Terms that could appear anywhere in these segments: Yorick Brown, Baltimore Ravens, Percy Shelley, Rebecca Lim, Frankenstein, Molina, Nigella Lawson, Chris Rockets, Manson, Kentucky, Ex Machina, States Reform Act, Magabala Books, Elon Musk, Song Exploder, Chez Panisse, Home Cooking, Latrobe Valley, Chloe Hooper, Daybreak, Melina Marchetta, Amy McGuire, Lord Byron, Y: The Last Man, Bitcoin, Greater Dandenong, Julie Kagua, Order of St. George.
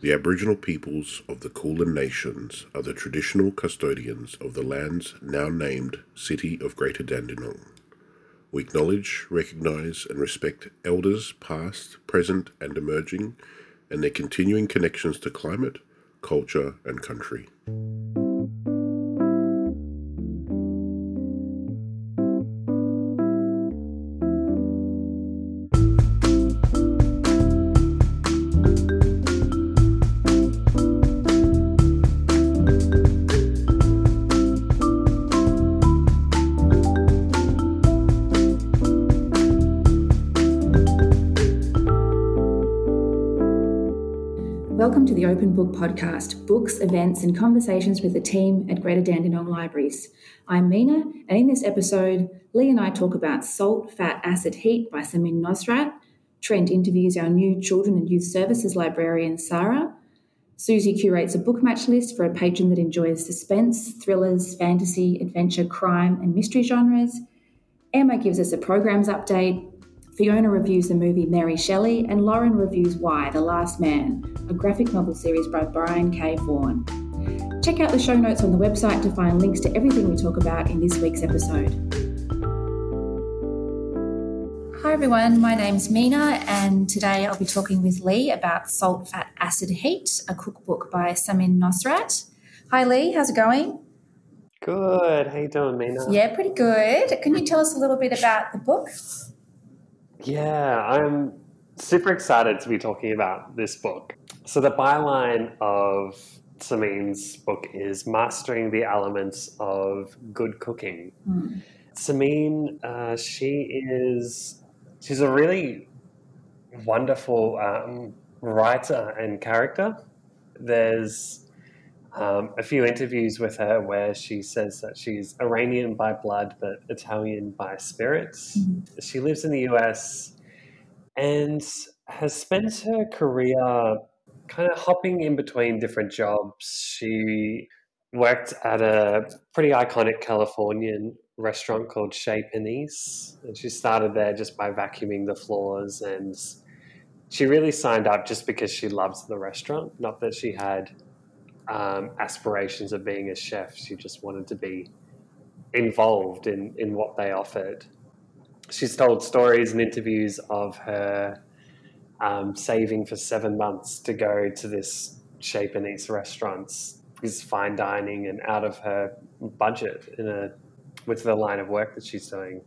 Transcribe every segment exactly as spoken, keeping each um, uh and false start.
The Aboriginal peoples of the Kulin Nations are the traditional custodians of the lands now named City of Greater Dandenong. We acknowledge, recognise and respect elders past, present and emerging, and their continuing connections to climate, culture and country. The Open Book Podcast, books, events and conversations with the team at Greater Dandenong Libraries. I'm Mina, and in this episode, Lee and I talk about Salt, Fat, Acid, Heat by Samin Nosrat. Trent interviews our new Children and Youth Services librarian, Sarah. Susie curates a book match list for a patron that enjoys suspense, thrillers, fantasy, adventure, crime and mystery genres. Emma gives us a programs update. Fiona reviews the movie Mary Shelley, and Lauren reviews Y: The Last Man, a graphic novel series by Brian Vaughan. Check out the show notes on the website to find links to everything we talk about in this week's episode. Hi everyone, my name's Mina, and today I'll be talking with Lee about Salt, Fat, Acid, Heat, a cookbook by Samin Nosrat. Hi Lee, how's it going? Good, how you doing, Mina? Yeah, pretty good. Can you tell us a little bit about the book? Yeah, I'm super excited to be talking about this book. So the byline of Samin's book is Mastering the Elements of Good Cooking. Mm. Samin, uh, she is, she's a really wonderful um, writer and character. There's um, a few interviews with her where she says that she's Iranian by blood but Italian by spirit. Mm-hmm. She lives in the U S and has spent her career kind of hopping in between different jobs. She worked at a pretty iconic Californian restaurant called Chez Panisse, and she started there just by vacuuming the floors, and she really signed up just because she loves the restaurant, not that she had Um, aspirations of being a chef. She just wanted to be involved in, in what they offered. She's told stories and interviews of her um, saving for seven months to go to this Chez Panisse restaurant, is fine dining and out of her budget in a with the line of work that she's doing.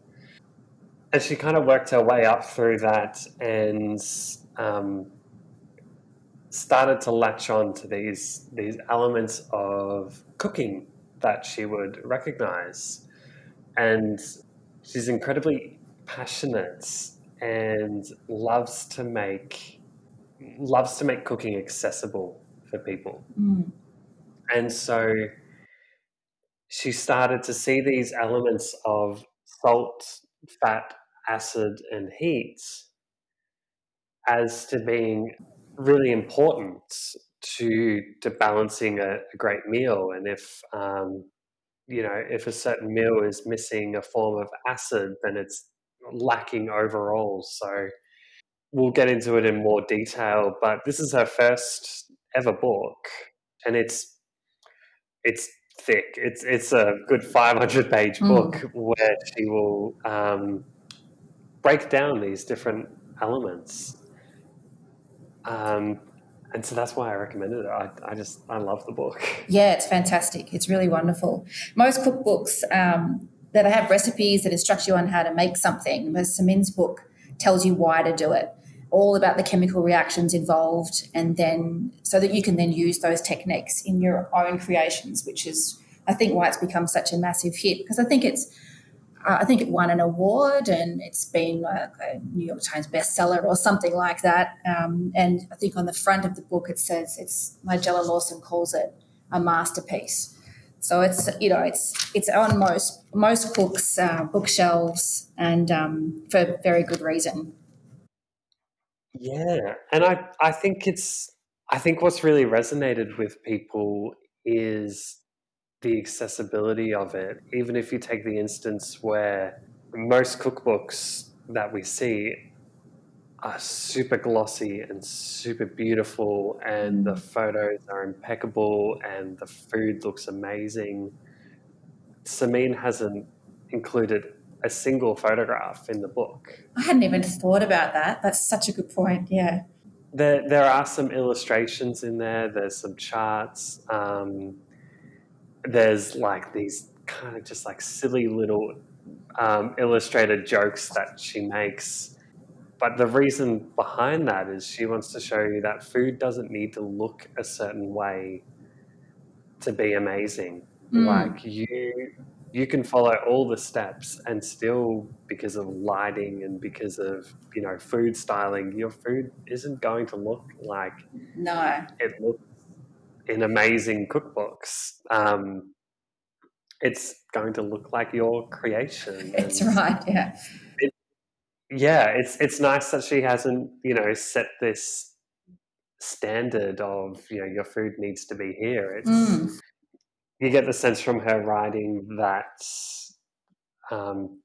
And she kind of worked her way up through that and um started to latch on to these these elements of cooking that she would recognize. And she's incredibly passionate and loves to make loves to make cooking accessible for people. Mm. And so she started to see these elements of salt, fat, acid, and heat as to being really important to to balancing a, a great meal. And if um you know if a certain meal is missing a form of acid, then it's lacking overall. So we'll get into it in more detail, but this is her first ever book, and it's it's thick. It's it's a good five hundred page mm. book where she will um break down these different elements. Um, and so that's why I recommended it. I, I just, I love the book. Yeah, it's fantastic. It's really wonderful. Most cookbooks um, that have recipes that instruct you on how to make something, but Samin's book tells you why to do it, all about the chemical reactions involved, and then so that you can then use those techniques in your own creations, which is, I think, why it's become such a massive hit, because I think it's, Uh, I think it won an award, and it's been like a New York Times bestseller or something like that. Um, and I think on the front of the book it says it's Nigella Lawson calls it a masterpiece. So it's you know it's it's on most most cooks' uh, bookshelves, and um, for very good reason. Yeah, and I I think it's I think what's really resonated with people is the accessibility of it. Even if you take the instance where most cookbooks that we see are super glossy and super beautiful, and the photos are impeccable and the food looks amazing. Samin hasn't included a single photograph in the book. I hadn't even thought about that. That's such a good point, yeah. There there are some illustrations in there. There's some charts. Um, there's like these kind of just like silly little um, illustrated jokes that she makes. But the reason behind that is she wants to show you that food doesn't need to look a certain way to be amazing. Mm. Like you you can follow all the steps and still, because of lighting and because of, you know, food styling, your food isn't going to look like no. it looks in amazing cookbooks. Um, it's going to look like your creation. It's right, yeah. It, yeah, it's it's nice that she hasn't, you know, set this standard of, you know, your food needs to be here. It's mm. You get the sense from her writing that um,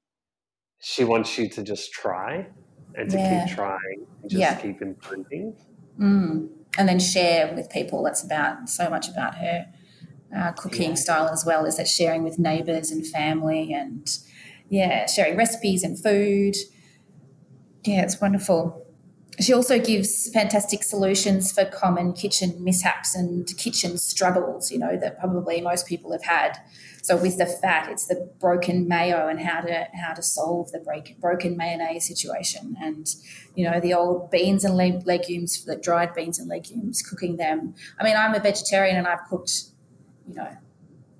she wants you to just try and to yeah. keep trying and just yeah. keep improving. Mm. And then share with people. That's about so much about her uh, cooking yeah. style as well, is that sharing with neighbours and family and, yeah, sharing recipes and food. Yeah, it's wonderful. She also gives fantastic solutions for common kitchen mishaps and kitchen struggles, you know, that probably most people have had. So with the fat, it's the broken mayo and how to how to solve the break, broken mayonnaise situation, and, you know, the old beans and le- legumes, the dried beans and legumes, cooking them. I mean, I'm a vegetarian and I've cooked, you know,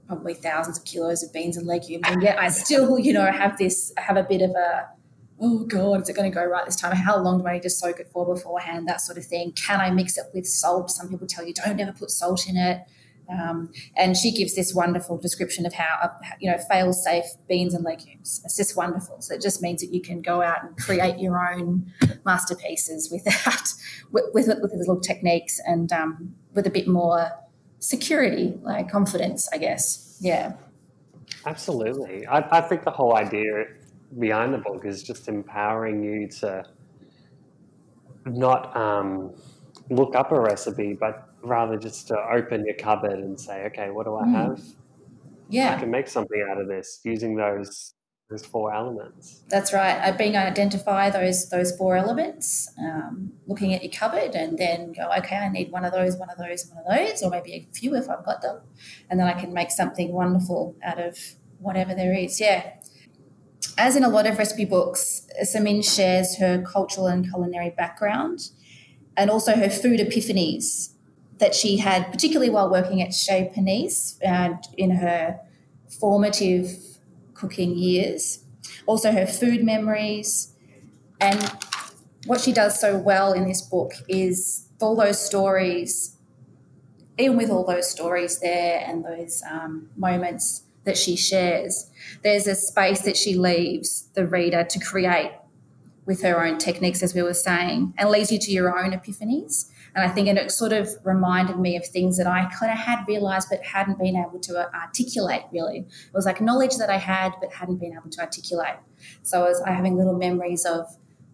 probably thousands of kilos of beans and legumes, and yet I still, you know, have this have a bit of a, oh, God, is it going to go right this time? How long do I need to soak it for beforehand? That sort of thing. Can I mix it with salt? Some people tell you don't ever put salt in it. Um, and she gives this wonderful description of how, you know, fail-safe beans and legumes. It's just wonderful. So it just means that you can go out and create your own masterpieces without, with, with, with little techniques and um, with a bit more security, like confidence, I guess. Yeah. Absolutely. I, I think the whole idea behind the book is just empowering you to not um, look up a recipe, but rather just to open your cupboard and say, okay, what do I mm. have? Yeah. I can make something out of this using those those four elements. That's right. I've been identify those those four elements, um, looking at your cupboard, and then go, okay, I need one of those, one of those, one of those, or maybe a few if I've got them, and then I can make something wonderful out of whatever there is. Yeah. As in a lot of recipe books, Samin shares her cultural and culinary background and also her food epiphanies that she had, particularly while working at Chez Panisse and in her formative cooking years, also her food memories. And what she does so well in this book is all those stories, even with all those stories there and those um, moments that she shares, there's a space that she leaves the reader to create with her own techniques, as we were saying, and leads you to your own epiphanies. And I think and it sort of reminded me of things that I kind of had realised but hadn't been able to articulate, really. It was like knowledge that I had but hadn't been able to articulate. So I was having little memories of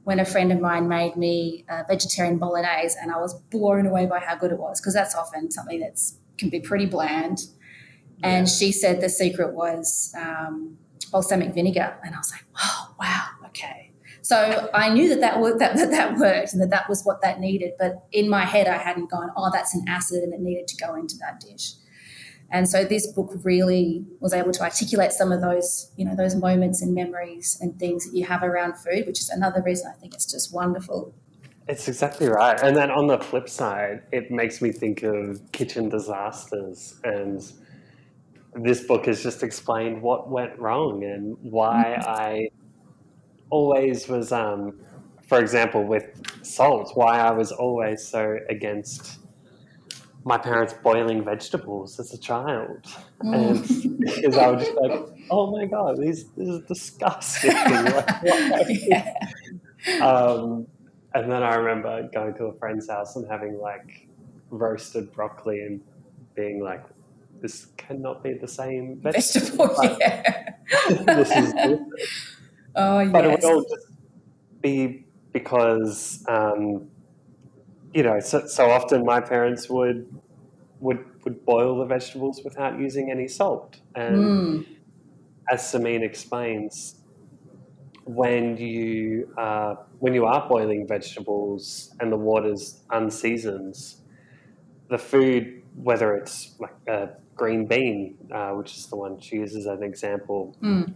when a friend of mine made me a vegetarian bolognese and I was blown away by how good it was, because that's often something that can be pretty bland. And she said the secret was um, balsamic vinegar. And I was like, oh, wow, okay. So I knew that that, worked, that, that that worked and that that was what that needed. But in my head I hadn't gone, oh, that's an acid and it needed to go into that dish. And so this book really was able to articulate some of those, you know, those moments and memories and things that you have around food, which is another reason I think it's just wonderful. It's exactly right. And then on the flip side, it makes me think of kitchen disasters, and this book has just explained what went wrong and why I always was, um, for example, with salt, why I was always so against my parents boiling vegetables as a child. Mm. And because I would just like, oh, my God, this, this is disgusting. yeah. um, and then I remember going to a friend's house and having, like, roasted broccoli and being like, this cannot be the same vegetable. vegetable yeah. this is good. Oh, yes. But it would all just be because, um, you know, so, so often my parents would would would boil the vegetables without using any salt. And mm. as Samin explains, when you uh, when you are boiling vegetables and the water's unseasoned, the food, whether it's like a green bean, uh, which is the one she uses as an example, mm.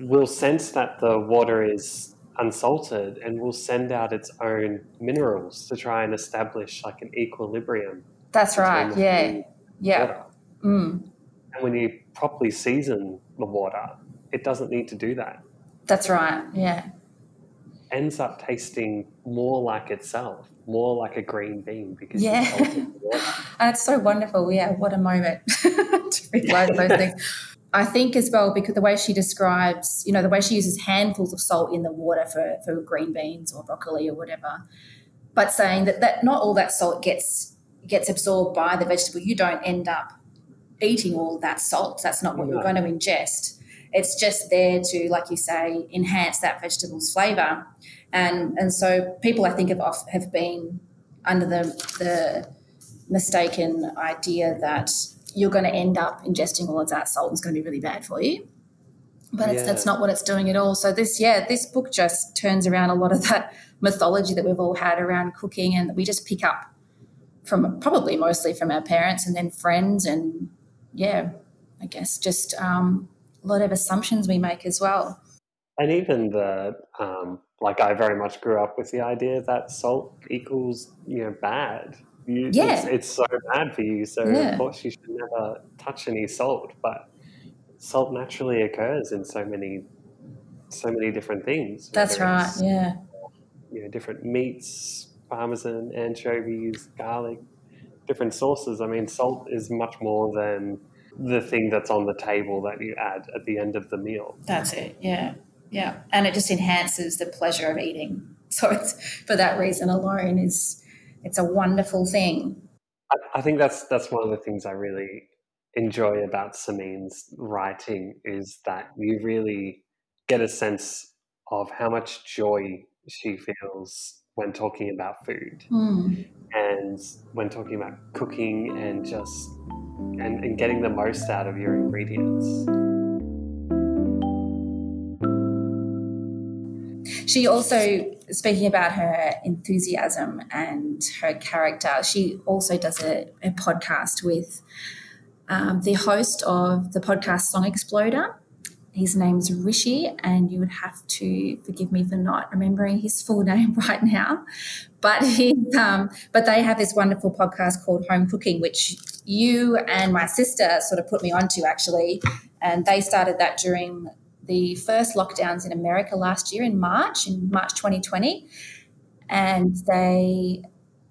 will sense that the water is unsalted and will send out its own minerals to try and establish like an equilibrium. That's right, yeah, yeah. Mm. And when you properly season the water, it doesn't need to do that. That's right, yeah. Ends up tasting more like itself, more like a green bean because yeah. it's salted in the water. And it's so wonderful, yeah, what a moment to realise those things. I think as well because the way she describes, you know, the way she uses handfuls of salt in the water for, for green beans or broccoli or whatever, but saying that, that not all that salt gets gets absorbed by the vegetable. You don't end up eating all that salt. That's not what no. you're going to ingest. It's just there to, like you say, enhance that vegetable's flavour. And and so people, I think, have, have been under the the mistaken idea that you're going to end up ingesting all of that salt and it's going to be really bad for you. But yeah. it's, that's not what it's doing at all. So this, yeah, this book just turns around a lot of that mythology that we've all had around cooking and that we just pick up from probably mostly from our parents and then friends and, yeah, I guess just um, a lot of assumptions we make as well. And even the, um, like I very much grew up with the idea that salt equals, you know, bad. You, yeah. it's, it's so bad for you, so yeah. of course you should never touch any salt. But salt naturally occurs in so many, so many different things. That's right. Yeah, you know, different meats, parmesan, anchovies, garlic, different sauces. I mean, salt is much more than the thing that's on the table that you add at the end of the meal. That's it. Yeah, yeah, and it just enhances the pleasure of eating. So it's, for that reason alone, is. It's a wonderful thing. I, I think that's that's one of the things I really enjoy about Samin's writing is that you really get a sense of how much joy she feels when talking about food mm. and when talking about cooking and just and, and getting the most out of your ingredients. She also, speaking about her enthusiasm and her character, she also does a, a podcast with um, the host of the podcast Song Exploder. His name's Hrishi, and you would have to forgive me for not remembering his full name right now. But he, um, but they have this wonderful podcast called Home Cooking, which you and my sister sort of put me onto actually, and they started that during the first lockdowns in America last year in March, in March twenty twenty, and they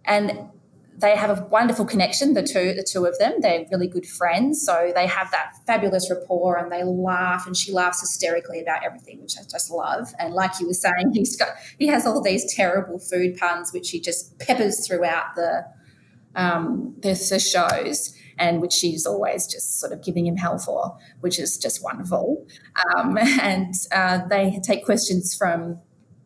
and they have a wonderful connection, the two the two of them. They're really good friends, so they have that fabulous rapport and they laugh, and she laughs hysterically about everything, which I just love. And like you were saying, he's got he has all these terrible food puns which he just peppers throughout the um, the, the shows. And which she's always just sort of giving him hell for, which is just wonderful. Um, and uh, they take questions from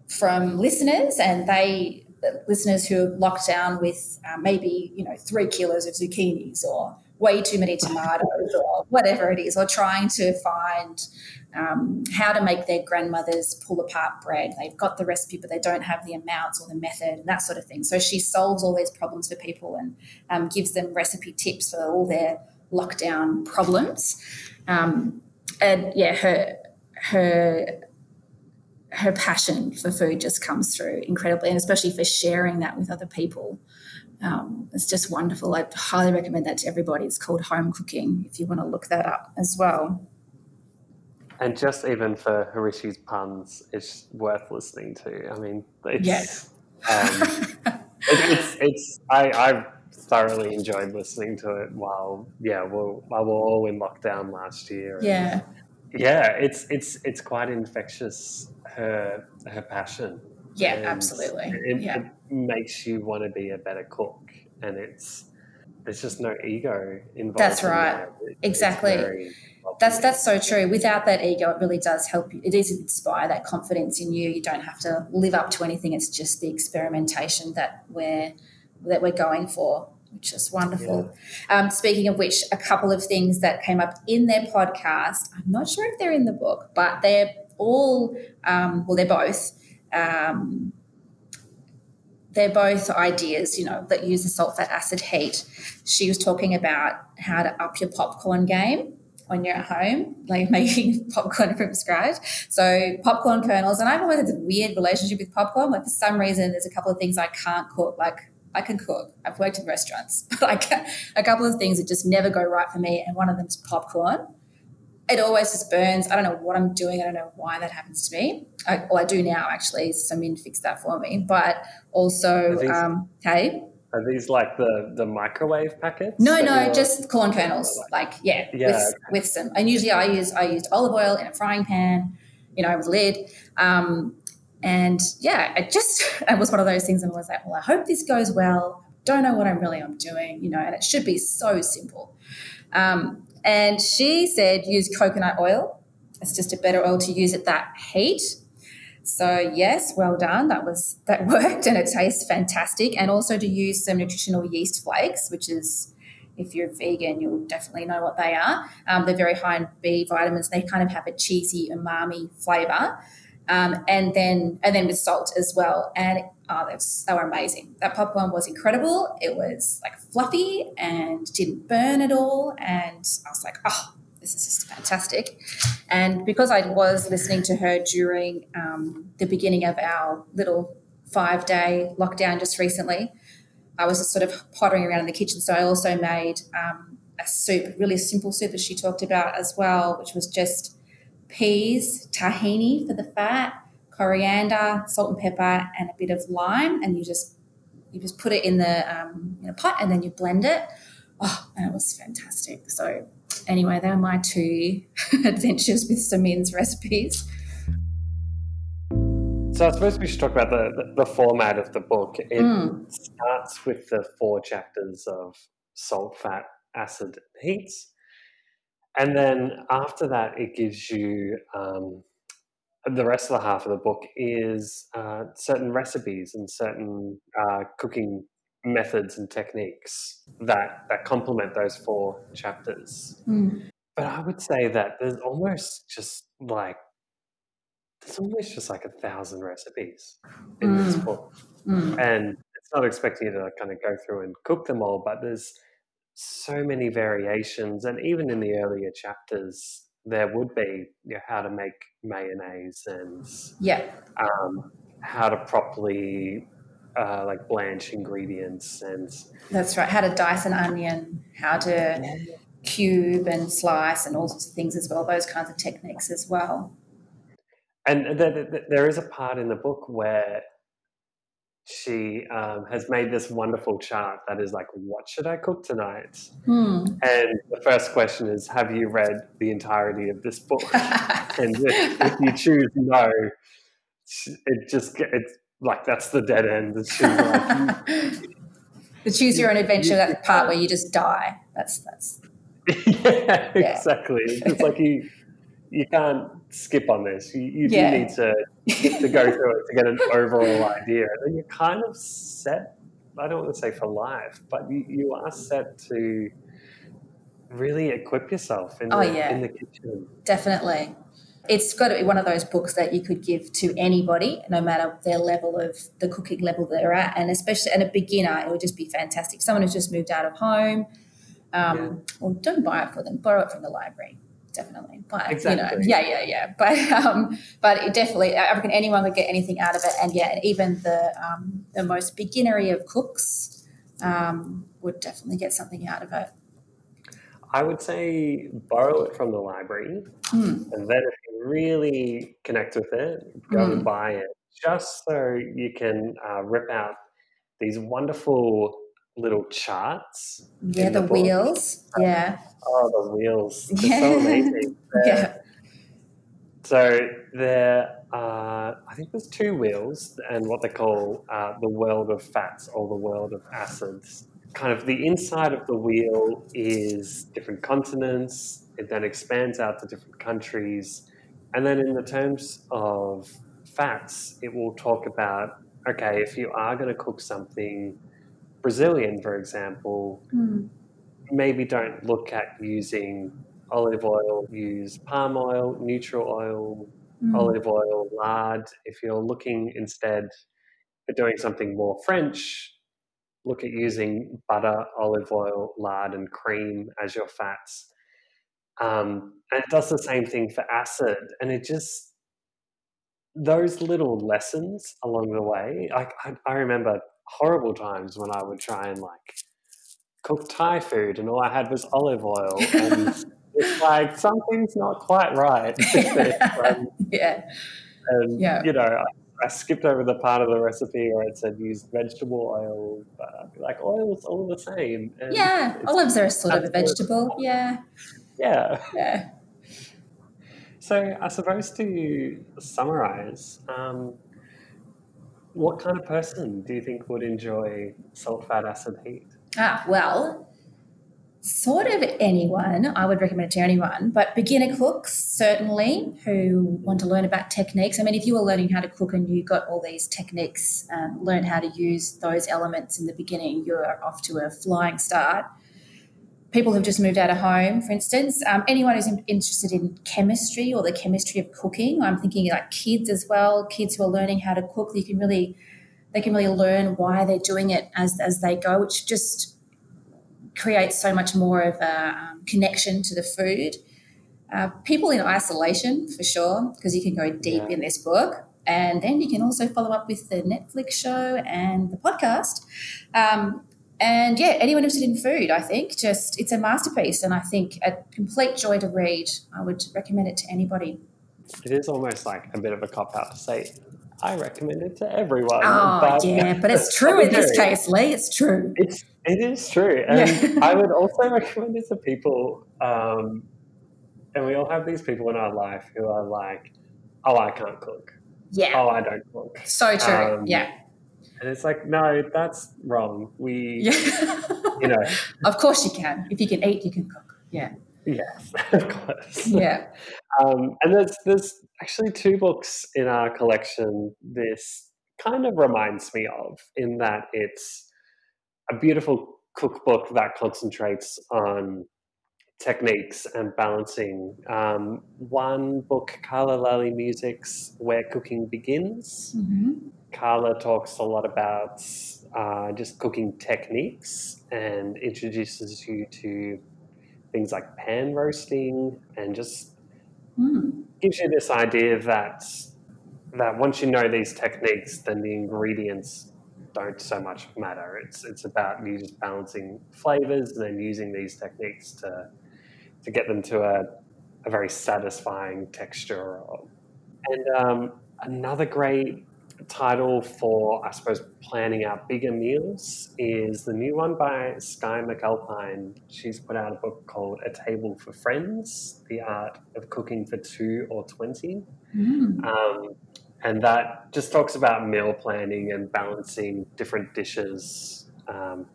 from listeners, and they listeners who have locked down with uh, maybe you know three kilos of zucchinis or way too many tomatoes or whatever it is, or trying to find um, how to make their grandmother's pull apart bread. They've got the recipe, but they don't have the amounts or the method and that sort of thing. So she solves all these problems for people and um, gives them recipe tips for all their lockdown problems. Um, and yeah, her her her passion for food just comes through incredibly, and especially for sharing that with other people. Um, it's just wonderful. I highly recommend that to everybody. It's called Home Cooking if you want to look that up as well. And just even for Hrishi's puns, it's worth listening to. I mean, it's, yes. um, it, it's, it's I, I've thoroughly enjoyed listening to it while, yeah, while, while we're all in lockdown last year. Yeah. Yeah, it's it's it's quite infectious, her her passion. Yeah, and absolutely. It, yeah. it makes you want to be a better cook, and it's there's just no ego involved. That's right. In it. Exactly. Very, that's that's so true. Without that ego, it really does help you. It does inspire that confidence in you. You don't have to live up to anything. It's just the experimentation that we're that we're going for, which is wonderful. Yeah. Um, speaking of which, a couple of things that came up in their podcast. I'm not sure if they're in the book, but they're all um, well, they're both. Um, They're both ideas, you know, that use the salt, fat, acid, heat. She was talking about how to up your popcorn game when you're at home, like making popcorn from scratch. So popcorn kernels, and I've always had a weird relationship with popcorn. Like for some reason, there's a couple of things I can't cook. Like I can cook. I've worked in restaurants, but I can, a couple of things that just never go right for me, and one of them is popcorn. It always just burns. I don't know what I'm doing. I don't know why that happens to me. I, well, I do now, actually. So Min fixed that for me. But also, are these, um, hey. Are these like the, the microwave packets? No, no, just corn kernels. Like, like yeah, yeah, with, okay. with some. And usually I use I used olive oil in a frying pan, you know, with a lid. Um, and, yeah, it just it was one of those things. And I was like, well, I hope this goes well. Don't know what I'm really I'm doing, you know, and it should be so simple. Um And she said use coconut oil. It's just a better oil to use at that heat. So, yes, well done. That was that worked and it tastes fantastic. And also to use some nutritional yeast flakes, which is if you're vegan, you'll definitely know what they are. Um, they're very high in B vitamins. They kind of have a cheesy umami flavour. Um, and then and then with salt as well. And oh, they, were, they were amazing. That popcorn was incredible. It was like fluffy and didn't burn at all. And I was like, oh, this is just fantastic. And because I was listening to her during um, the beginning of our little five-day lockdown just recently, I was just sort of pottering around in the kitchen. So I also made um, a soup, really simple soup that she talked about as well, which was just peas, tahini for the fat, coriander, salt and pepper, and a bit of lime, and you just you just put it in the um, in a pot, and then you blend it. Oh, and it was fantastic. So anyway, they were my two adventures with Samin's recipes. So I suppose we should talk about the, the, the format of the book. It mm. starts with the four chapters of salt, fat, acid, heat. And then after that, it gives you um, the rest of the half of the book is uh, certain recipes and certain uh, cooking methods and techniques that, that complement those four chapters. Mm. But I would say that there's almost just like there's almost just like a thousand recipes in mm. this book, mm. and it's not expecting you to kind of go through and cook them all, but there's so many variations, and even in the earlier chapters there would be, you know, how to make mayonnaise and yeah um how to properly uh like blanch ingredients, and that's right, how to dice an onion, how to yeah. cube and slice and all sorts of things as well, those kinds of techniques as well. And there, there is a part in the book where she um, has made this wonderful chart that is like, what should I cook tonight? Hmm. And the first question is, have you read the entirety of this book? And if, if you choose no, it just it's like that's the dead end. It's like, the choose your own adventure, that part where you just die. That's that's yeah, yeah, exactly. It's like you you can't skip on this. You, you yeah. do need to to go through it to get an overall idea. And then you're kind of set, I don't want to say for life, but you, you are set to really equip yourself in, oh, the, yeah. in the kitchen. Definitely. It's got to be one of those books that you could give to anybody, no matter their level of the cooking level they're at, and especially and a beginner, it would just be fantastic. Someone who's just moved out of home, um, yeah. well, don't buy it for them, borrow it from the library. Definitely, but exactly. you know, yeah, yeah, yeah. But um, but it definitely, I reckon anyone would get anything out of it, and yeah, even the um, the most beginnery of cooks um, would definitely get something out of it. I would say borrow it from the library, mm. and then if you really connect with it, go mm. and buy it, just so you can uh, rip out these wonderful little charts. Yeah, the, the wheels. Um, yeah. Oh, the wheels. They're yeah. so amazing. They're, yeah. So there are, I think there's two wheels, and what they call uh, the world of fats or the world of acids. kind of the inside of the wheel is different continents. It then expands out to different countries. And then in the terms of fats, it will talk about, okay, if you are going to cook something Brazilian, for example, mm. maybe don't look at using olive oil, use palm oil, neutral oil, mm. olive oil, lard. If you're looking instead for doing something more French, look at using butter, olive oil, lard and cream as your fats. Um, and it does the same thing for acid. And it just, those little lessons along the way, I, I, I remember horrible times when I would try and like cook Thai food and all I had was olive oil. And it's like, something's not quite right. um, yeah. And, yeah. you know, I, I skipped over the part of the recipe where it said use vegetable oil, but I'd be like, oil's all the same. And yeah, olives are sort of a vegetable, yeah. Yeah. Yeah. So I suppose to summarise, um, what kind of person do you think would enjoy Salt, Fat, Acid, Heat? Ah, well, sort of anyone. I would recommend it to anyone, but beginner cooks certainly who want to learn about techniques. I mean, if you were learning how to cook and you got all these techniques, um, learn how to use those elements in the beginning, you're off to a flying start. People who've just moved out of home, for instance, um, anyone who's interested in chemistry or the chemistry of cooking. I'm thinking like kids as well, kids who are learning how to cook. You can really, they can really learn why they're doing it as as they go, which just creates so much more of a um, connection to the food. Uh, people in isolation, for sure, because you can go deep yeah. in this book. And then you can also follow up with the Netflix show and the podcast. Um, and, yeah, anyone interested in food, I think, just it's a masterpiece and I think a complete joy to read. I would recommend it to anybody. It is almost like a bit of a cop-out to say I recommend it to everyone. Oh, but yeah, but it's true in this case, Lee. It's true. It's, it is true. And yeah. I would also recommend it to people, um, and we all have these people in our life who are like, oh, I can't cook. Yeah. Oh, I don't cook. So true, um, yeah. And it's like, no, that's wrong. We, yeah. you know. Of course you can. If you can eat, you can cook. Yeah. Yes, of course. Yeah. Um, and there's there's actually two books in our collection this kind of reminds me of, in that it's a beautiful cookbook that concentrates on techniques and balancing. Um, one book, Carla Lally Music's Where Cooking Begins. Mm-hmm. Carla talks a lot about uh, just cooking techniques and introduces you to things like pan roasting and just mm. gives you this idea that that once you know these techniques, then the ingredients don't so much matter. It's it's about you just balancing flavours and then using these techniques to to get them to a, a very satisfying texture. And um, another great title for, I suppose, planning out bigger meals is the new one by Skye McAlpine. She's put out a book called A Table for Friends, The Art of Cooking for Two or Twenty. Mm. Um, and that just talks about meal planning and balancing different dishes. Um,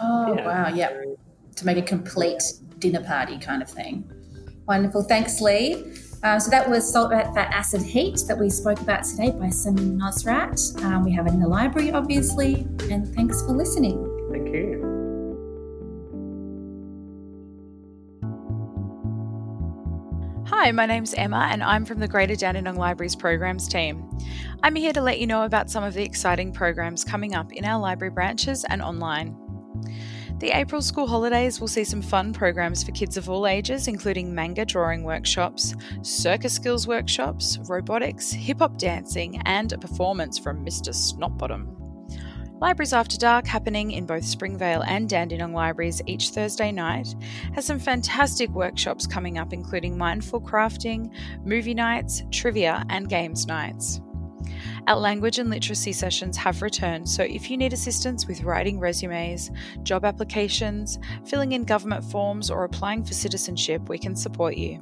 oh, yeah. wow, yeah. To make a complete dinner party kind of thing. Wonderful. Thanks, Lee. Uh, so that was Salt, Fat, Acid, Heat that we spoke about today by Samin Nosrat. Um, we have it in the library, obviously. And thanks for listening. Thank you. Hi, my name's Emma and I'm from the Greater Dandenong Library's programs team. I'm here to let you know about some of the exciting programs coming up in our library branches and online. The April school holidays will see some fun programs for kids of all ages, including manga drawing workshops, circus skills workshops, robotics, hip-hop dancing, and a performance from Mister Snotbottom. Libraries After Dark, happening in both Springvale and Dandenong libraries each Thursday night, has some fantastic workshops coming up, including mindful crafting, movie nights, trivia, and games nights. Our language and literacy sessions have returned, so if you need assistance with writing resumes, job applications, filling in government forms or applying for citizenship, we can support you.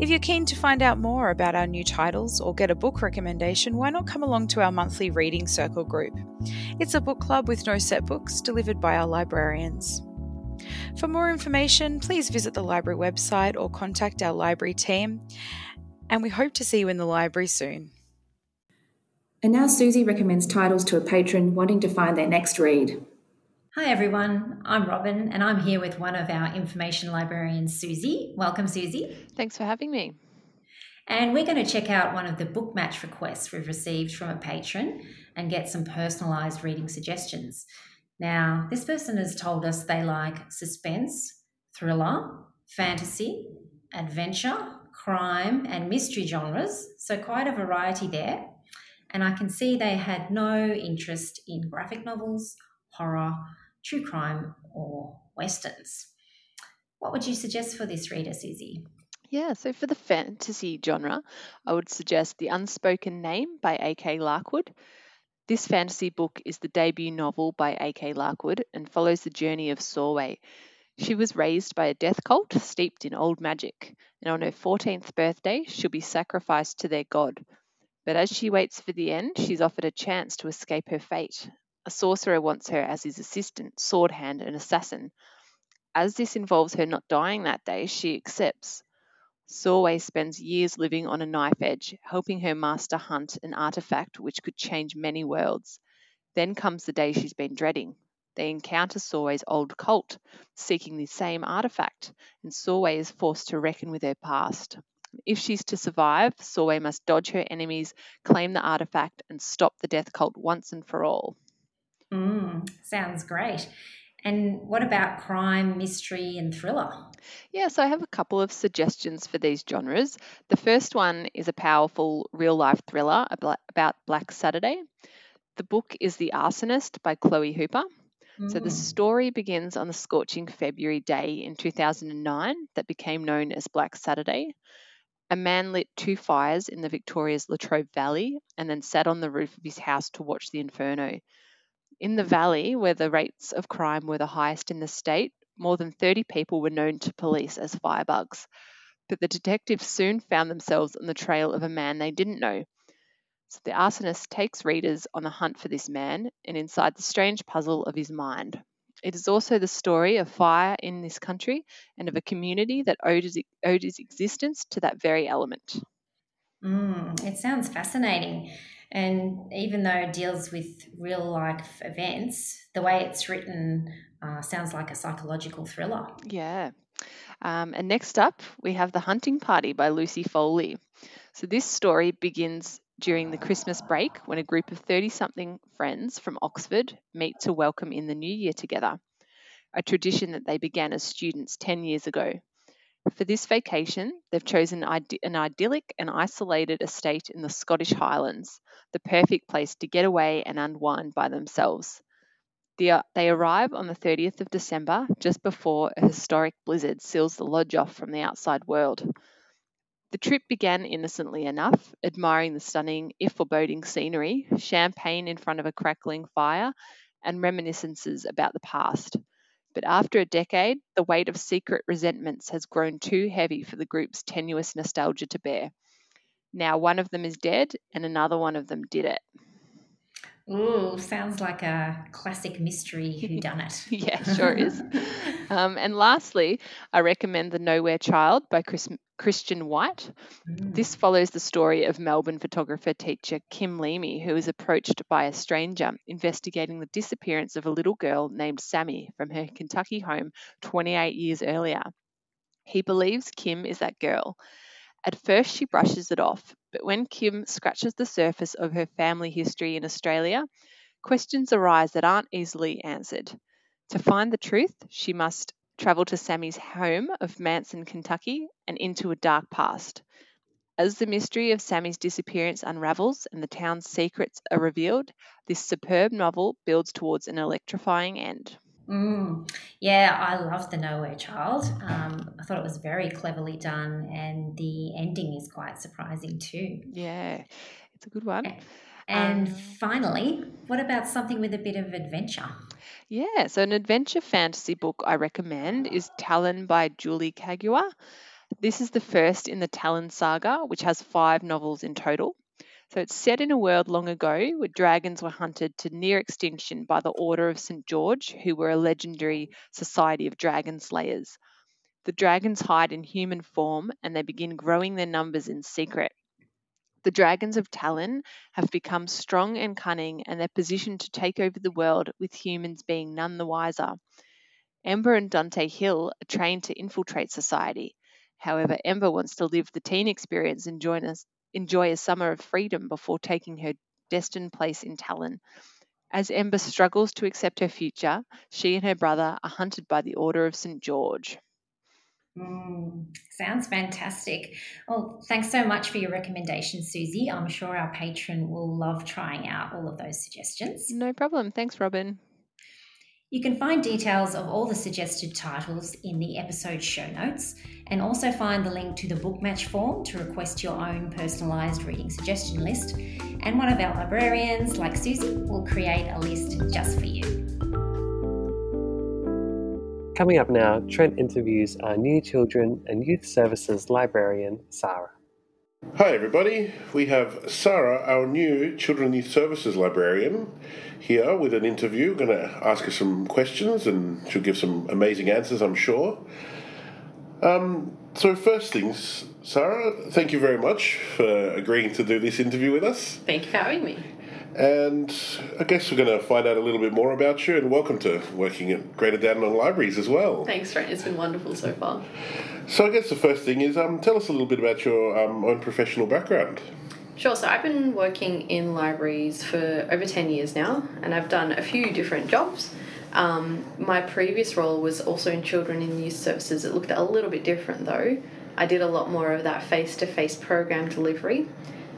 If you're keen to find out more about our new titles or get a book recommendation, why not come along to our monthly reading circle group? It's a book club with no set books, delivered by our librarians. For more information, please visit the library website or contact our library team, and we hope to see you in the library soon. And now Susie recommends titles to a patron wanting to find their next read. Hi everyone, I'm Robin and I'm here with one of our information librarians, Susie. Welcome, Susie. Thanks for having me. And we're going to check out one of the book match requests we've received from a patron and get some personalised reading suggestions. Now, this person has told us they like suspense, thriller, fantasy, adventure, crime and mystery genres, so quite a variety there. And I can see they had no interest in graphic novels, horror, true crime or westerns. What would you suggest for this reader, Susie? Yeah, so for the fantasy genre, I would suggest The Unspoken Name by A K Larkwood. This fantasy book is the debut novel by A K Larkwood and follows the journey of Sorway. She was raised by a death cult steeped in old magic, and on her fourteenth birthday, she'll be sacrificed to their god. But as she waits for the end, she's offered a chance to escape her fate. A sorcerer wants her as his assistant, sword hand, and assassin. As this involves her not dying that day, she accepts. Sorway spends years living on a knife edge, helping her master hunt an artefact which could change many worlds. Then comes the day she's been dreading. They encounter Sorway's old cult, seeking the same artefact, and Sorway is forced to reckon with her past. If she's to survive, Sorway must dodge her enemies, claim the artefact, and stop the death cult once and for all. Mm, sounds great. And what about crime, mystery and thriller? Yeah, so I have a couple of suggestions for these genres. The first one is a powerful real-life thriller about Black Saturday. The book is The Arsonist by Chloe Hooper. Mm. So the story begins on the scorching February day in two thousand nine that became known as Black Saturday. A man lit two fires in the Victoria's Latrobe Valley and then sat on the roof of his house to watch the inferno. In the valley, where the rates of crime were the highest in the state, more than thirty people were known to police as firebugs. But the detectives soon found themselves on the trail of a man they didn't know. So The Arsonist takes readers on the hunt for this man and inside the strange puzzle of his mind. It is also the story of fire in this country and of a community that owed its existence to that very element. Mm, it sounds fascinating. And even though it deals with real-life events, the way it's written uh, sounds like a psychological thriller. Yeah. Um, and next up, we have The Hunting Party by Lucy Foley. So this story begins during the Christmas break when a group of thirty-something friends from Oxford meet to welcome in the new year together, a tradition that they began as students ten years ago. For this vacation, they've chosen an idyllic and isolated estate in the Scottish Highlands, the perfect place to get away and unwind by themselves. They arrive on the thirtieth of December, just before a historic blizzard seals the lodge off from the outside world. The trip began innocently enough, admiring the stunning, if foreboding, scenery, champagne in front of a crackling fire, and reminiscences about the past. But after a decade, the weight of secret resentments has grown too heavy for the group's tenuous nostalgia to bear. Now one of them is dead and another one of them did it. Ooh, sounds like a classic mystery whodunit. Yeah, sure is. um, and lastly, I recommend The Nowhere Child by Chris, Christian White. Mm. This follows the story of Melbourne photographer teacher Kim Leamy, who is approached by a stranger investigating the disappearance of a little girl named Sammy from her Kentucky home twenty-eight years earlier. He believes Kim is that girl. At first, she brushes it off, but when Kim scratches the surface of her family history in Australia, questions arise that aren't easily answered. To find the truth, she must travel to Sammy's home of Manson, Kentucky, and into a dark past. As the mystery of Sammy's disappearance unravels and the town's secrets are revealed, this superb novel builds towards an electrifying end. Mm. Yeah, I love The Nowhere Child. Um, I thought it was very cleverly done and the ending is quite surprising too. Yeah, it's a good one. And, and um, finally, what about something with a bit of adventure? Yeah, so an adventure fantasy book I recommend is Talon by Julie Kagua. This is the first in the Talon saga, which has five novels in total. So it's set in a world long ago where dragons were hunted to near extinction by the Order of Saint George, who were a legendary society of dragon slayers. The dragons hide in human form and they begin growing their numbers in secret. The dragons of Talon have become strong and cunning, and they're positioned to take over the world, with humans being none the wiser. Ember and Dante Hill are trained to infiltrate society. However, Ember wants to live the teen experience and join us, enjoy a summer of freedom before taking her destined place in Talon. As Ember struggles to accept her future, she and her brother are hunted by the Order of Saint George. Mm, sounds fantastic. Well, thanks so much for your recommendations, Susie. I'm sure our patron will love trying out all of those suggestions. No problem. Thanks, Robin. You can find details of all the suggested titles in the episode show notes, and also find the link to the bookmatch form to request your own personalised reading suggestion list. And one of our librarians, like Susie, will create a list just for you. Coming up now, Trent interviews our new Children and Youth Services librarian, Sarah. Hi everybody, we have Sarah, our new Children and Youth Services librarian, here with an interview. Going to ask her some questions and she'll give some amazing answers, I'm sure. Um, so first things, Sarah, thank you very much for agreeing to do this interview with us. Thank you for having me. And I guess we're going to find out a little bit more about you, and welcome to working at Greater Dandenong Libraries as well. Thanks, Trent. It's been wonderful so far. So I guess the first thing is um, tell us a little bit about your um, own professional background. Sure. So I've been working in libraries for over ten years now, and I've done a few different jobs. Um, my previous role was also in Children and Youth Services. It looked a little bit different, though. I did a lot more of that face-to-face program delivery.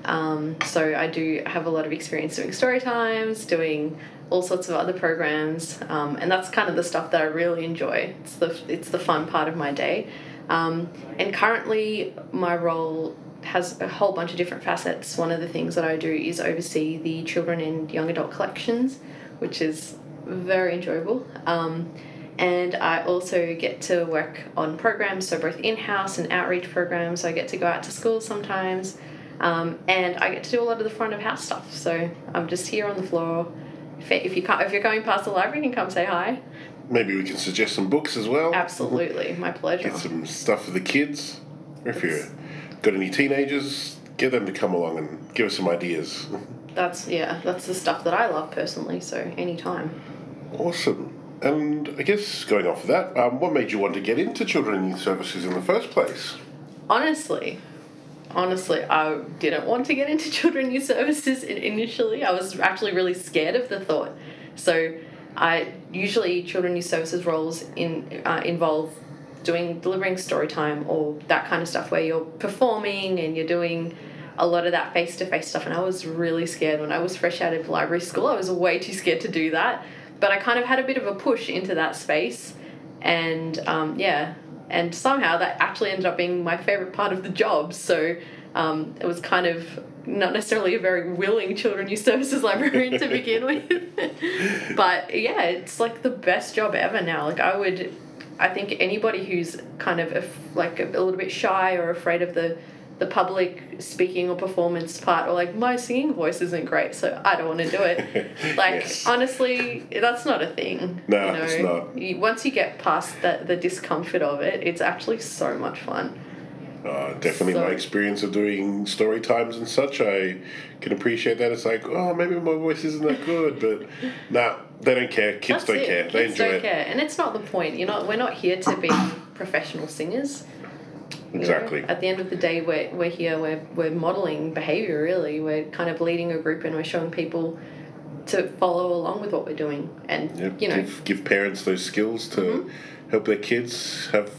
Um, so I do have a lot of experience doing story times, doing all sorts of other programs, um, and that's kind of the stuff that I really enjoy. It's the it's the fun part of my day. Um, and currently my role has a whole bunch of different facets. One of the things that I do is oversee the children and young adult collections, which is very enjoyable. Um, and I also get to work on programs, so both in-house and outreach programs. So I get to go out to schools sometimes. Um, and I get to do a lot of the front of house stuff, so I'm just here on the floor. If, if you can't, if you're going past the library, you can come say hi. Maybe we can suggest some books as well. Absolutely, my pleasure. Get some stuff for the kids. If you've got any teenagers, get them to come along and give us some ideas. That's yeah, that's the stuff that I love personally. So anytime. Awesome. And I guess going off of that, um, what made you want to get into Children and Youth Services in the first place? Honestly. Honestly, I didn't want to get into Children and Youth Services initially. I was actually really scared of the thought. So I usually Children and Youth Services roles in uh, involve doing delivering story time or that kind of stuff where you're performing and you're doing a lot of that face-to-face stuff. And I was really scared when I was fresh out of library school. I was way too scared to do that. But I kind of had a bit of a push into that space. And, um, yeah... And somehow that actually ended up being my favourite part of the job. So um, it was kind of not necessarily a very willing Children Youth Services librarian to begin with. But, yeah, it's, like, the best job ever now. Like, I would... I think anybody who's kind of, a, like, a, a little bit shy or afraid of the, the public speaking or performance part, or, like, my singing voice isn't great, so I don't want to do it. Like, yes. Honestly, that's not a thing. No, you know? It's not. You, once you get past the, the discomfort of it, it's actually so much fun. Uh, definitely so, my experience of doing story times and such, I can appreciate that. It's like, oh, maybe my voice isn't that good, but nah, they don't care. Kids don't it. care. Kids they enjoy don't it. care. And it's not the point. You're not, we're not here to be professional singers. Exactly. You know, at the end of the day, we're, we're here, we're, we're modelling behaviour, really. We're kind of leading a group and we're showing people to follow along with what we're doing. And, yeah, you know... Give, give parents those skills to mm-hmm. help their kids have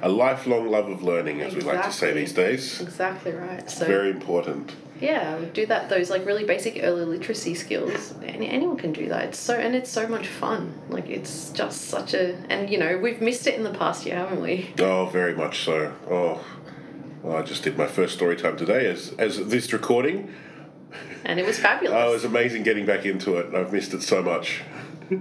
a lifelong love of learning, as exactly. we like to say these days. Exactly right. It's so very important. Yeah, we do that, those, like, really basic early literacy skills. Any, anyone can do that. It's so And it's so much fun. Like, it's just such a... And, you know, we've missed it in the past year, haven't we? Oh, very much so. Oh, well, I just did my first story time today as, as this recording. And it was fabulous. Oh, it was amazing getting back into it. I've missed it so much.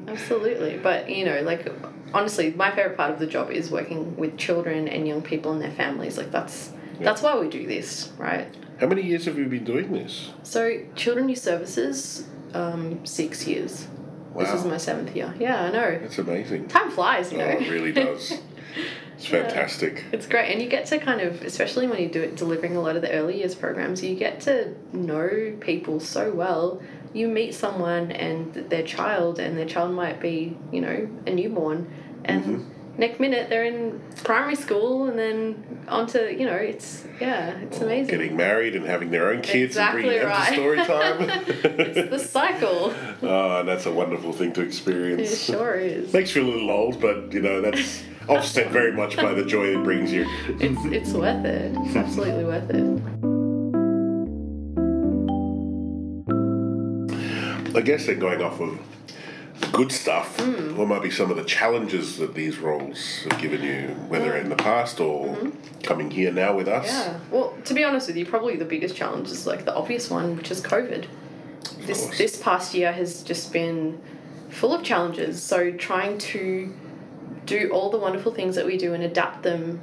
Absolutely. But, you know, like, honestly, my favourite part of the job is working with children and young people and their families. Like, that's yeah. that's why we do this, right? How many years have you been doing this? So, Children Youth Services, um, six years. Wow. This is my seventh year. Yeah, I know. That's amazing. Time flies, you know. Oh, it really does. It's fantastic. Yeah, it's great. And you get to kind of, especially when you do it, delivering a lot of the early years programs, you get to know people so well. You meet someone and their child, and their child might be, you know, a newborn. And mm-hmm. next minute they're in primary school and then onto, you know, it's, yeah, it's well, amazing. Getting married and having their own kids exactly and bringing right. them to story time. It's the cycle. Oh, and that's a wonderful thing to experience. It sure is. Makes you a little old, but, you know, that's... offset very much by the joy it brings you. It's it's worth it. It's absolutely worth it. I guess they're going off of good stuff. Mm. What might be some of the challenges that these roles have given you, whether mm. in the past or mm-hmm. coming here now with us? Yeah. Well, to be honest with you, probably the biggest challenge is like the obvious one, which is COVID. Of this course. This past year has just been full of challenges. So trying to do all the wonderful things that we do and adapt them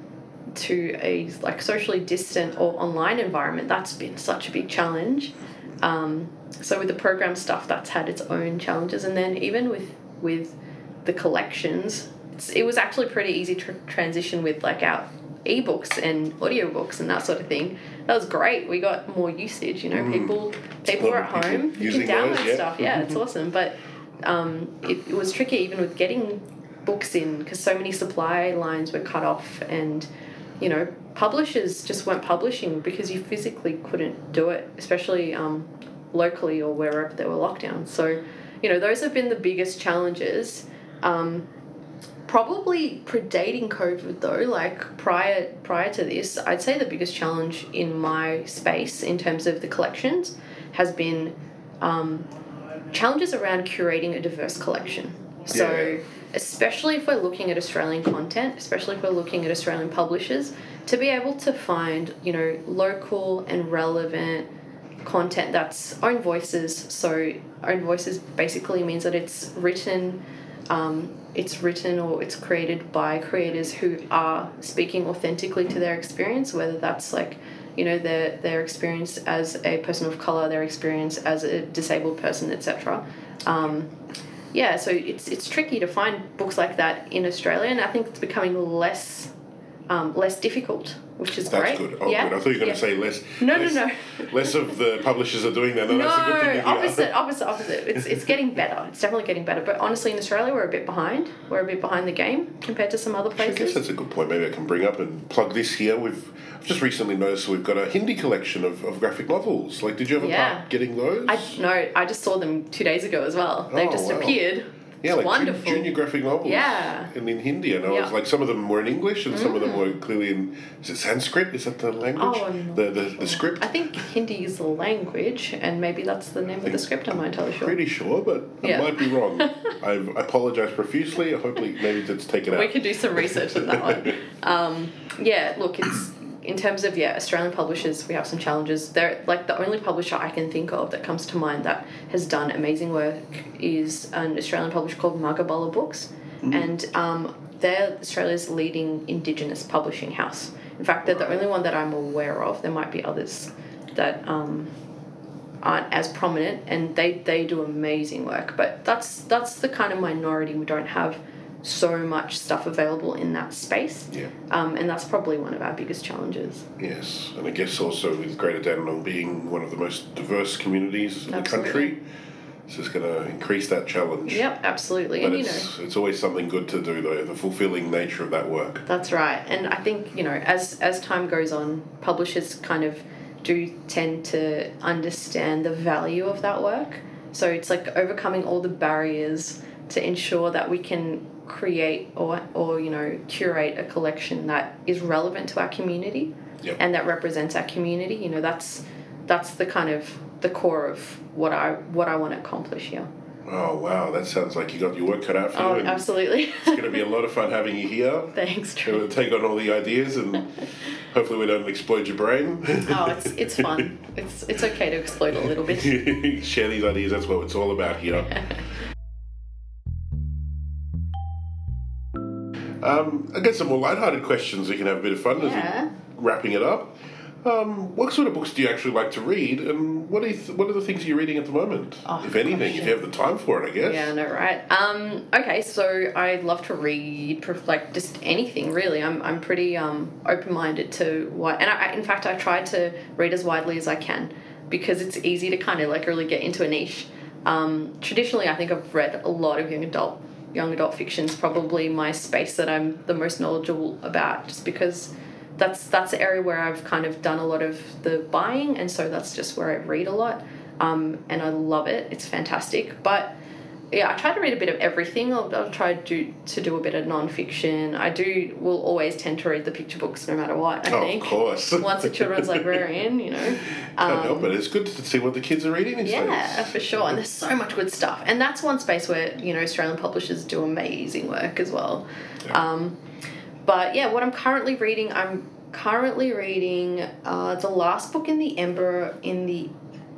to a like socially distant or online environment, that's been such a big challenge. Um, so with the program stuff, that's had its own challenges. And then even with with the collections, it's, it was actually pretty easy to transition with like our ebooks and audiobooks and that sort of thing. That was great. We got more usage, you know, mm. people people were at home. You can download those, yeah. stuff. Yeah, it's awesome. But um, it, it was tricky even with getting books in because so many supply lines were cut off and, you know, publishers just weren't publishing because you physically couldn't do it, especially um, locally or wherever there were lockdowns. So, you know, those have been the biggest challenges. Um, probably predating COVID though, like prior prior to this, I'd say the biggest challenge in my space in terms of the collections has been um, challenges around curating a diverse collection. So... Yeah. Especially if we're looking at Australian content, especially if we're looking at Australian publishers, to be able to find, you know, local and relevant content that's own voices. So own voices basically means that it's written, um, it's written or it's created by creators who are speaking authentically to their experience, whether that's like, you know, their their experience as a person of colour, their experience as a disabled person, et cetera. Um Yeah, so it's it's tricky to find books like that in Australia, and I think it's becoming less um, less difficult, which is that's great. That's good. Oh, yeah. good. I thought you were going yeah. to say less. No, less, no, no. Less of the publishers are doing that. No, no, that's a good thing to hear. opposite, opposite, opposite. It's it's getting better. It's definitely getting better. But honestly, in Australia, we're a bit behind. We're a bit behind the game compared to some other places. I guess that's a good point. Maybe I can bring up and plug this here. We've just recently noticed we've got a Hindi collection of, of graphic novels. Like, did you have a yeah. part getting those? I, no, I just saw them two days ago as well. They've oh, just wow. appeared. Yeah, it's like wonderful. Junior graphic novels. Yeah. And in Hindi, and I yeah. was like, some of them were in English and mm. some of them were clearly in, is it Sanskrit? Is that the language? Oh, I'm not the, the, sure. the script? I think Hindi is the language, and maybe that's the name of the script, I'm not entirely sure. Pretty sure, but yeah. I might be wrong. I apologise profusely. I hope maybe that's taken out. We could do some research on that one. Um, yeah, look, it's... In terms of, yeah, Australian publishers, we have some challenges. They're, like, the only publisher I can think of that comes to mind that has done amazing work is an Australian publisher called Magabala Books, mm-hmm. and um, they're Australia's leading Indigenous publishing house. In fact, they're the only one that I'm aware of. There might be others that um, aren't as prominent, and they, they do amazing work. But that's that's the kind of minority. We don't have so much stuff available in that space, yeah. um, and that's probably one of our biggest challenges. Yes, and I guess also with Greater Dandenong being one of the most diverse communities in absolutely. The country, it's just going to increase that challenge. Yep, absolutely. But and it's, you know, it's always something good to do, though, the fulfilling nature of that work. That's right, and I think, you know, as as time goes on, publishers kind of do tend to understand the value of that work. So it's like overcoming all the barriers to ensure that we can create or, or you know, curate a collection that is relevant to our community yep. and that represents our community. You know, that's that's the kind of the core of what I what I want to accomplish here. Oh, wow. That sounds like you got your work cut out for oh, you. Oh, absolutely. It's going to be a lot of fun having you here. Thanks, Drew. We'll take on all the ideas and hopefully we don't explode your brain. Oh, it's it's fun. It's, it's okay to explode a little bit. Share these ideas. That's what it's all about here. Um, I guess some more lighthearted questions. We can have a bit of fun yeah. as we're wrapping it up. Um, what sort of books do you actually like to read, and what are you th- what are the things you're reading at the moment, oh, if anything, gosh, yeah. if you have the time for it, I guess? Yeah, no, right. Um, okay, so I love to read, like, just anything, really. I'm I'm pretty um, open-minded to what... And, I, in fact, I try to read as widely as I can because it's easy to kind of, like, really get into a niche. Um, traditionally, I think I've read a lot of young adult young adult fiction. It's probably my space that I'm the most knowledgeable about just because... That's that's the area where I've kind of done a lot of the buying, and so that's just where I read a lot, um, and I love it. It's fantastic. But, yeah, I try to read a bit of everything. I'll, I'll try to do, to do a bit of non-fiction. I do will always tend to read the picture books no matter what, I oh, think. Of course. Once a children's librarian, you know. Um, Can't help it. It's good to see what the kids are reading these yeah, days. Yeah, for sure, and there's so much good stuff. And that's one space where, you know, Australian publishers do amazing work as well. Yeah. Um But, yeah, what I'm currently reading, I'm currently reading uh, the last book in the Ember in the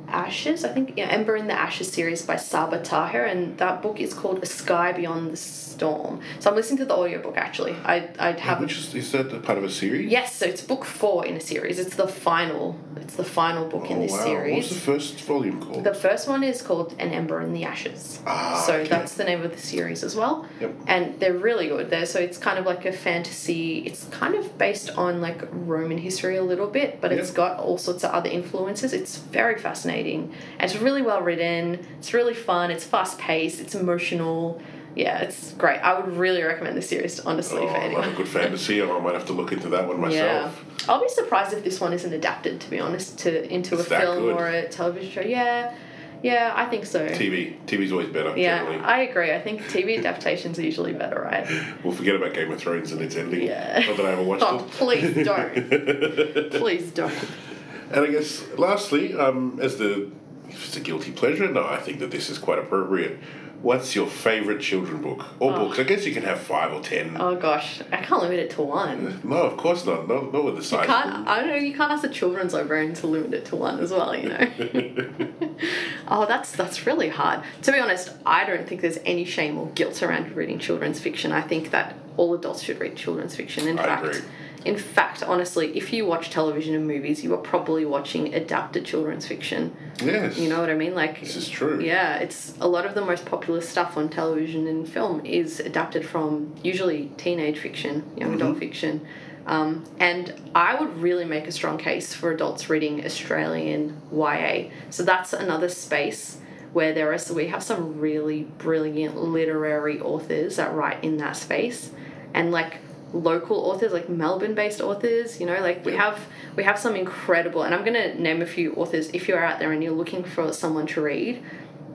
Ashes, I think, yeah, Ember in the Ashes series by Saba Taher, and that book is called A Sky Beyond the Storm. So I'm listening to the audiobook, actually. I, I haven't... Which is, is that part of a series? Yes, so it's book four in a series. It's the final It's the final book oh, in this wow. series. What's the first volume called? The first one is called An Ember in the Ashes. Ah, so okay. that's the name of the series as well. Yep. And they're really good there. So it's kind of like a fantasy. It's kind of based on like Roman history a little bit, but yep. it's got all sorts of other influences. It's very fascinating. And it's really well written. It's really fun. It's fast paced. It's emotional. Yeah, it's great. I would really recommend this series, honestly, oh, for anyone. I love a good fantasy, or I might have to look into that one myself. Yeah. I'll be surprised if this one isn't adapted, to be honest, to into it's a film good. or a television show. Yeah, yeah, I think so. T V. T V's always better, yeah, generally. I agree. I think T V adaptations are usually better, right? We'll forget about Game of Thrones and its ending. Yeah. Not that I haven't watched oh, it. Please don't. Please don't. And I guess, lastly, um, as the... If it's a guilty pleasure, no, I think that this is quite appropriate. What's your favourite children's book? Or oh. books. I guess you can have five or ten. Oh, gosh. I can't limit it to one. No, of course not. Not, not with the size. You can't, I don't know. You can't ask a children's librarian to limit it to one as well, you know. oh, that's that's really hard. To be honest, I don't think there's any shame or guilt around reading children's fiction. I think that all adults should read children's fiction. In I fact, agree. In fact, honestly, if you watch television and movies, you are probably watching adapted children's fiction. Yes. You know what I mean? Like, this is true. Yeah, it's a lot of the most popular stuff on television and film is adapted from usually teenage fiction, young mm-hmm. adult fiction. Um, and I would really make a strong case for adults reading Australian Y A. So that's another space where there is, we have some really brilliant literary authors that write in that space. And, like, local authors, like Melbourne-based authors, you know, like we have we have some incredible, and I'm going to name a few authors. If you're out there and you're looking for someone to read,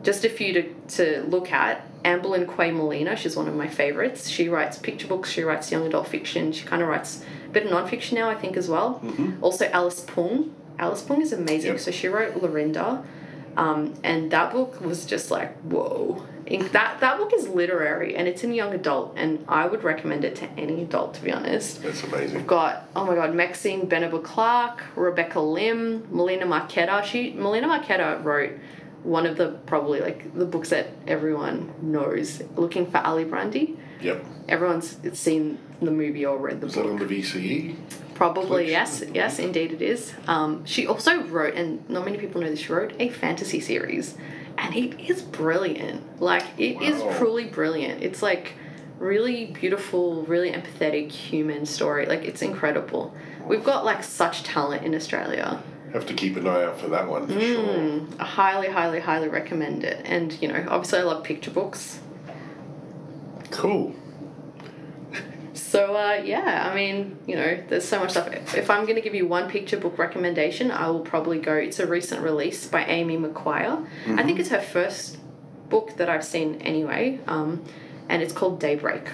just a few to, to look at. Anne Boleyn Quay Molina, she's one of my favourites. She writes picture books, she writes young adult fiction, she kind of writes a bit of non-fiction now, I think, as well. Mm-hmm. Also Alice Pung. Alice Pung is amazing. Yep. So she wrote Lorinda, um, and that book was just like, whoa. That that book is literary and it's in young adult, and I would recommend it to any adult, to be honest. That's amazing. We've got, oh my God, Maxine Benaba Clark, Rebecca Lim, Melina Marchetta. She Melina Marchetta wrote one of the probably like the books that everyone knows, Looking for Ali Brandy. Yep. Everyone's seen the movie or read the is book. Is that on the V C E? Probably, yes. Yes, indeed it is. Um, she also wrote, and not many people know this, she wrote a fantasy series. And it is brilliant. Like, it wow. is truly brilliant. It's, like, really beautiful, really empathetic human story. Like, it's incredible. We've got, like, such talent in Australia. Have to keep an eye out for that one, for mm, sure. I highly, highly, highly recommend it. And, you know, obviously I love picture books. Cool. So, uh, yeah, I mean, you know, there's so much stuff. If I'm going to give you one picture book recommendation, I will probably go... It's a recent release by Amy McGuire. Mm-hmm. I think it's her first book that I've seen anyway, um, and it's called Daybreak.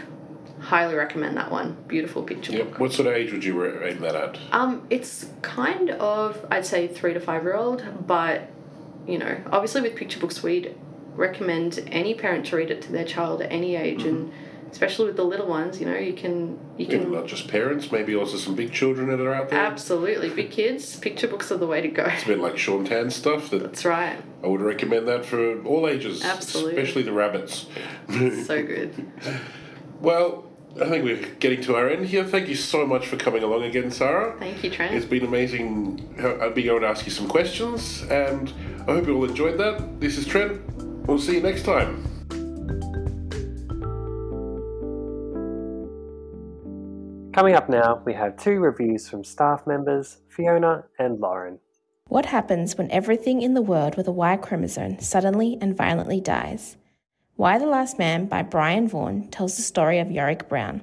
Highly recommend that one. Beautiful picture yep. book. What sort of age would you recommend that at? Um, it's kind of, I'd say, three to five-year-old, but, you know, obviously with picture books, we'd recommend any parent to read it to their child at any age mm-hmm. and... Especially with the little ones, you know, you can... you can Even not just parents, maybe also some big children that are out there. Absolutely. Big kids, picture books are the way to go. It's a bit like Sean Tan's stuff. That That's right. I would recommend that for all ages. Absolutely. Especially the rabbits. So good. Well, I think we're getting to our end here. Thank you so much for coming along again, Sarah. Thank you, Trent. It's been amazing being able to ask you some questions, and I hope you all enjoyed that. This is Trent. We'll see you next time. Coming up now, we have two reviews from staff members, Fiona and Lauren. What happens when everything in the world with a Y chromosome suddenly and violently dies? Why the Last Man by Brian Vaughan tells the story of Yorick Brown,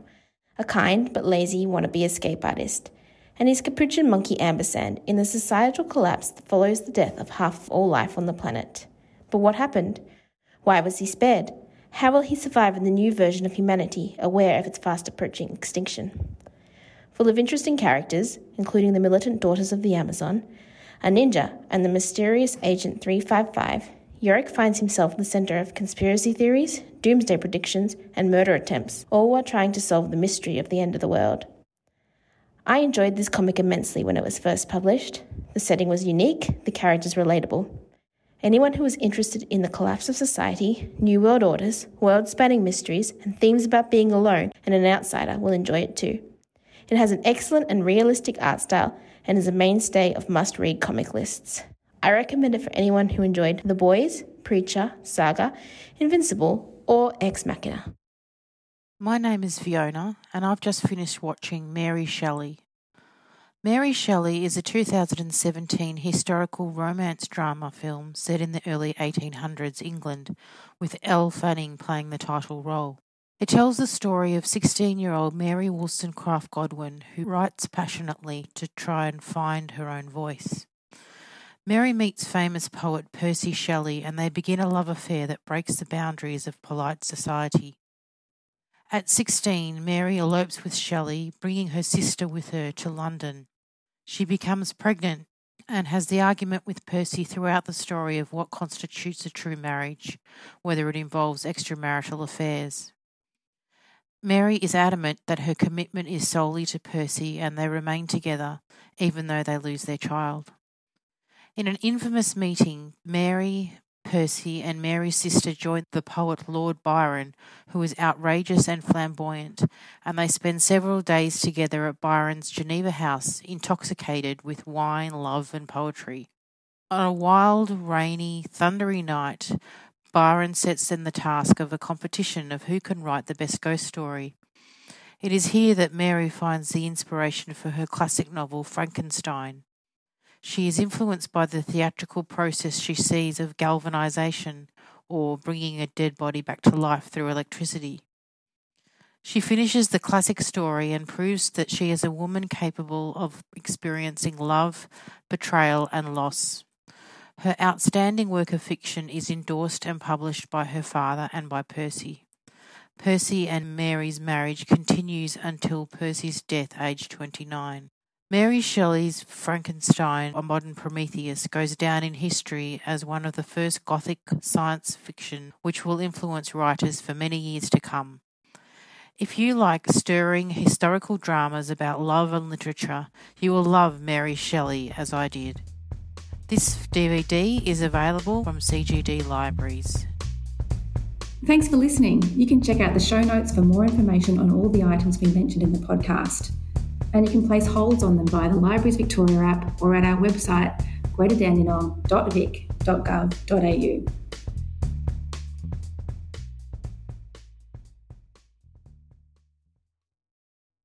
a kind but lazy wannabe escape artist, and his capuchin monkey Ambersand in the societal collapse that follows the death of half of all life on the planet. But what happened? Why was he spared? How will he survive in the new version of humanity, aware of its fast approaching extinction? Full of interesting characters, including the militant daughters of the Amazon, a ninja, and the mysterious Agent three five five, Yorick finds himself in the centre of conspiracy theories, doomsday predictions, and murder attempts, all while trying to solve the mystery of the end of the world. I enjoyed this comic immensely when it was first published. The setting was unique, the characters relatable. Anyone who was interested in the collapse of society, new world orders, world-spanning mysteries, and themes about being alone and an outsider will enjoy it too. It has an excellent and realistic art style and is a mainstay of must-read comic lists. I recommend it for anyone who enjoyed The Boys, Preacher, Saga, Invincible, or Ex Machina. My name is Fiona, and I've just finished watching Mary Shelley. Mary Shelley is a two thousand seventeen historical romance drama film set in the early eighteen hundreds England, with Elle Fanning playing the title role. It tells the story of sixteen-year-old Mary Wollstonecraft Godwin, who writes passionately to try and find her own voice. Mary meets famous poet Percy Shelley, and they begin a love affair that breaks the boundaries of polite society. At sixteen, Mary elopes with Shelley, bringing her sister with her to London. She becomes pregnant and has the argument with Percy throughout the story of what constitutes a true marriage, whether it involves extramarital affairs. Mary is adamant that her commitment is solely to Percy, and they remain together, even though they lose their child. In an infamous meeting, Mary, Percy, and Mary's sister join the poet Lord Byron, who is outrageous and flamboyant, and they spend several days together at Byron's Geneva house, intoxicated with wine, love, and poetry. On a wild, rainy, thundery night, Byron sets them the task of a competition of who can write the best ghost story. It is here that Mary finds the inspiration for her classic novel Frankenstein. She is influenced by the theatrical process she sees of galvanization, or bringing a dead body back to life through electricity. She finishes the classic story and proves that she is a woman capable of experiencing love, betrayal, and loss. Her outstanding work of fiction is endorsed and published by her father and by Percy. Percy and Mary's marriage continues until Percy's death, aged twenty-nine. Mary Shelley's Frankenstein, a modern Prometheus, goes down in history as one of the first Gothic science fiction which will influence writers for many years to come. If you like stirring historical dramas about love and literature, you will love Mary Shelley as I did. This D V D is available from C G D Libraries. Thanks for listening. You can check out the show notes for more information on all the items we mentioned in the podcast. And you can place holds on them via the Libraries Victoria app or at our website, greater dandenong dot vic dot gov dot a u.